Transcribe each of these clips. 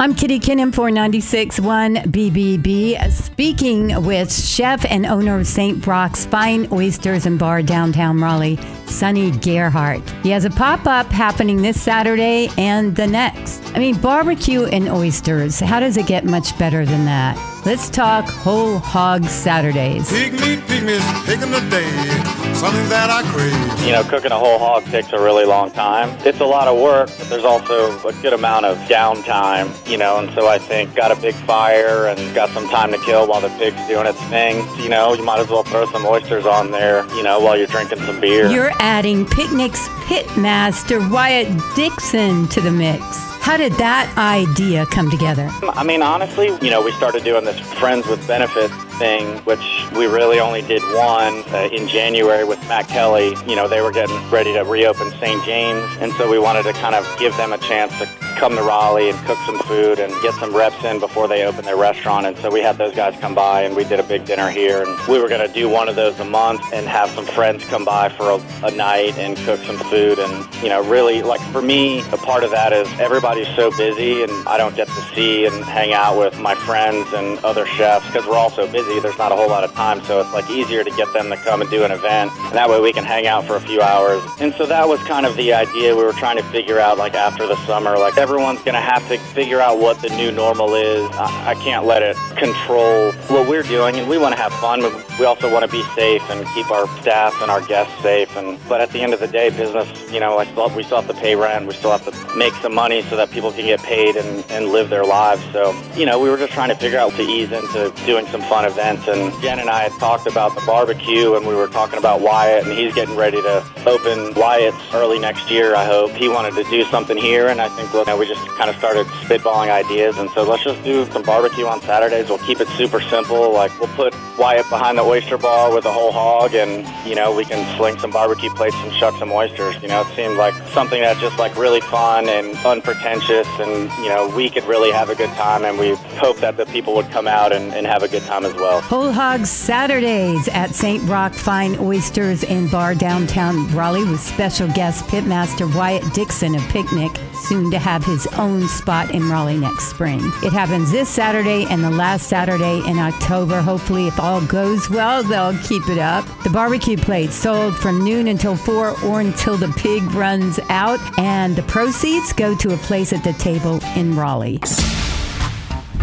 I'm Kitty Kinnam for 96.1 BBB, speaking with chef and owner of St. Roch's Fine Oysters and Bar downtown Raleigh, Sonny Gerhart. He has a pop-up happening this Saturday and the next. I mean, barbecue and oysters, how does it get much better than that? Let's talk Whole Hog Saturdays. Pig meat, pig in the day. Something that I crave. You know, cooking a whole hog takes a really long time. It's a lot of work, but there's also a good amount of downtime, you know, and so I think got a big fire and got some time to kill while the pig's doing its thing. You know, you might as well throw some oysters on there, you know, while you're drinking some beer. You're adding Picnic's Pitmaster Wyatt Dixon to the mix. How did that idea come together? I mean, honestly, you know, we started doing this Friends with Benefits thing, which we really only did one in January with Matt Kelly. You know, they were getting ready to reopen St. James, and so we wanted to kind of give them a chance to come to Raleigh and cook some food and get some reps in before they open their restaurant. And so we had those guys come by, and we did a big dinner here. And we were going to do one of those a month and have some friends come by for a night and cook some food. And, you know, really, like, for me, a part of that is everybody's so busy, and I don't get to see and hang out with my friends and other chefs because we're all so busy. There's not a whole lot of time, so it's like easier to get them to come and do an event, and that way we can hang out for a few hours. And so that was kind of the idea. We were trying to figure out, like, after the summer, like, everyone's going to have to figure out what the new normal is. I can't let it control what we're doing, and we want to have fun, but we also want to be safe and keep our staff and our guests safe. And but at the end of the day, business, you know, we still have to pay rent, we still have to make some money so that people can get paid and live their lives. So, you know, we were just trying to figure out to ease into doing some fun events. And Jen and I had talked about the barbecue, and we were talking about Wyatt, and he's getting ready to open Wyatt's early next year, I hope. He wanted to do something here, and I think, look, you know, we just kind of started spitballing ideas, and so let's just do some barbecue on Saturdays. We'll keep it super simple. Like, we'll put Wyatt behind the oyster bar with a whole hog, and, you know, we can sling some barbecue plates and shuck some oysters. You know, it seemed like something that's just, like, really fun and unpretentious, and, you know, we could really have a good time, and we hope that the people would come out and have a good time as well. Whole Hog Saturdays at St. Roch Fine Oysters and Bar downtown Raleigh with special guest Pitmaster Wyatt Dixon of Picnic, soon to have his own spot in Raleigh next spring. It happens this Saturday and the last Saturday in October. Hopefully, if all goes well, they'll keep it up. The barbecue plates sold from noon until 4 or until the pig runs out, and the proceeds go to a place at the table in Raleigh.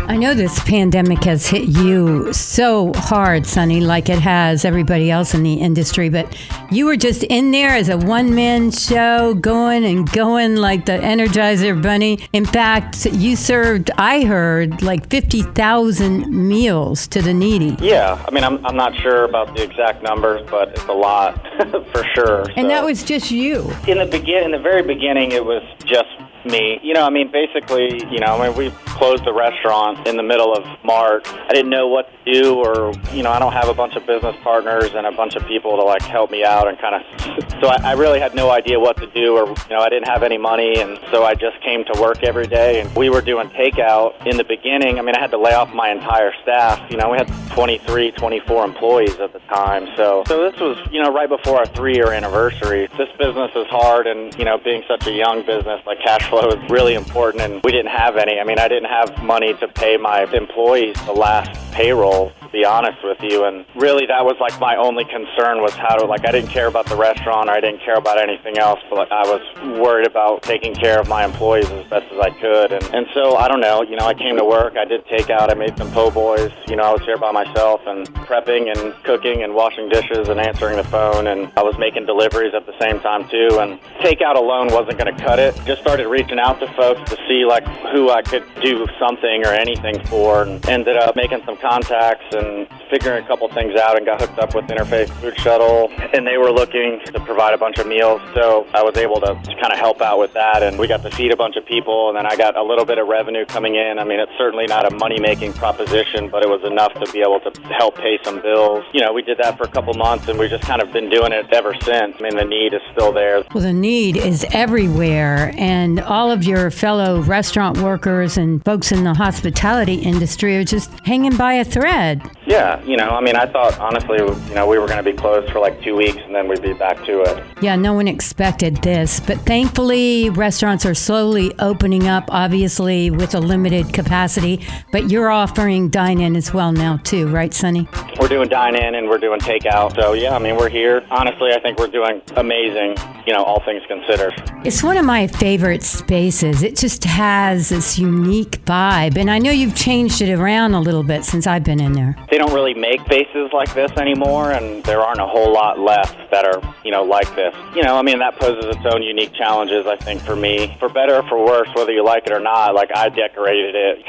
I know this pandemic has hit you so hard, Sonny, like it has everybody else in the industry, but you were just in there as a one-man show, going and going like the Energizer Bunny. In fact, you served, I heard, like 50,000 meals to the needy. Yeah, I mean, I'm not sure about the exact numbers, but it's a lot for sure. So. And that was just you. In the very beginning, it was just me. You know, I mean, basically, you know, I mean, we closed the restaurant in the middle of March. I didn't know what to do, or, you know, I don't have a bunch of business partners and a bunch of people to, like, help me out and kind of, so I really had no idea what to do, or, you know, I didn't have any money, and so I just came to work every day, and we were doing takeout in the beginning. I mean, I had to lay off my entire staff. You know, we had 23, 24 employees at the time, so this was, you know, right before our 3-year anniversary. This business is hard, and, you know, being such a young business, like, cash flow was really important, and we didn't have any. I mean, I didn't have money to pay my employees the last payroll, to be honest with you, and really that was, like, my only concern was how to, like, I didn't care about the restaurant, or I didn't care about anything else, but, like, I was worried about taking care of my employees as best as I could, and so, I don't know, you know, I came to work, I did takeout, I made some po' boys, you know, I was here by myself, and prepping, and cooking, and washing dishes, and answering the phone, and I was making deliveries at the same time, too, and takeout alone wasn't going to cut it. Just started reaching out to folks to see, like, who I could do something or anything for, and ended up making some contacts and figuring a couple things out, and got hooked up with Interfaith Food Shuttle, and they were looking to provide a bunch of meals, so I was able to kind of help out with that, and we got to feed a bunch of people, and then I got a little bit of revenue coming in. I mean, it's certainly not a money-making proposition, but it was enough to be able to help pay some bills. You know, we did that for a couple months, and we've just kind of been doing it ever since. I mean, the need is still there. Well, the need is everywhere, and all of your fellow restaurant workers and folks in the hospitality industry are just hanging by a thread. Yeah, you know, I mean, I thought, honestly, you know, we were going to be closed for like 2 weeks and then we'd be back to it. Yeah, no one expected this, but thankfully restaurants are slowly opening up, obviously, with a limited capacity, but you're offering dine-in as well now, too, right, Sonny? We're doing dine-in and we're doing takeout, so yeah, I mean, we're here. Honestly, I think we're doing amazing, you know, all things considered. It's one of my favorite spaces. It just has this unique vibe, and I know you've changed it around a little bit since I've been in there. They don't really make faces like this anymore, and there aren't a whole lot left that are, you know, like this. You know, I mean, that poses its own unique challenges, I think, for me. For better or for worse, whether you like it or not, like, I decorated it.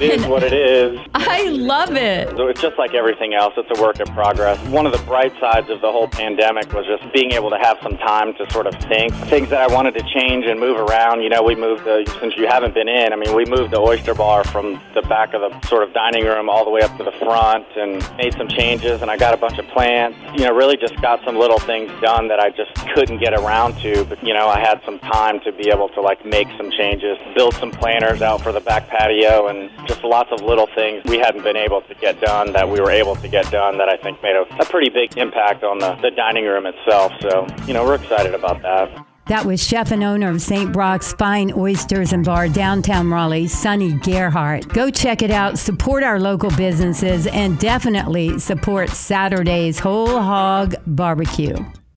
It is what it is. I love it. So it's just like everything else. It's a work in progress. One of the bright sides of the whole pandemic was just being able to have some time to sort of think. Things that I wanted to change and move around, you know, we moved the, since you haven't been in, I mean, we moved the oyster bar from the back of the sort of dining room all the way up to the front and made some changes, and I got a bunch of plants, you know, really just got some little things done that I just couldn't get around to, but you know, I had some time to be able to like make some changes, build some planters out for the back patio, and just lots of little things we hadn't been able to get done that we were able to get done that I think made a pretty big impact on the dining room itself. So, you know, we're excited about that. That was chef and owner of St. Roch's Fine Oysters and Bar, downtown Raleigh, Sonny Gerhart. Go check it out. Support our local businesses and definitely support Saturday's Whole Hog Barbecue.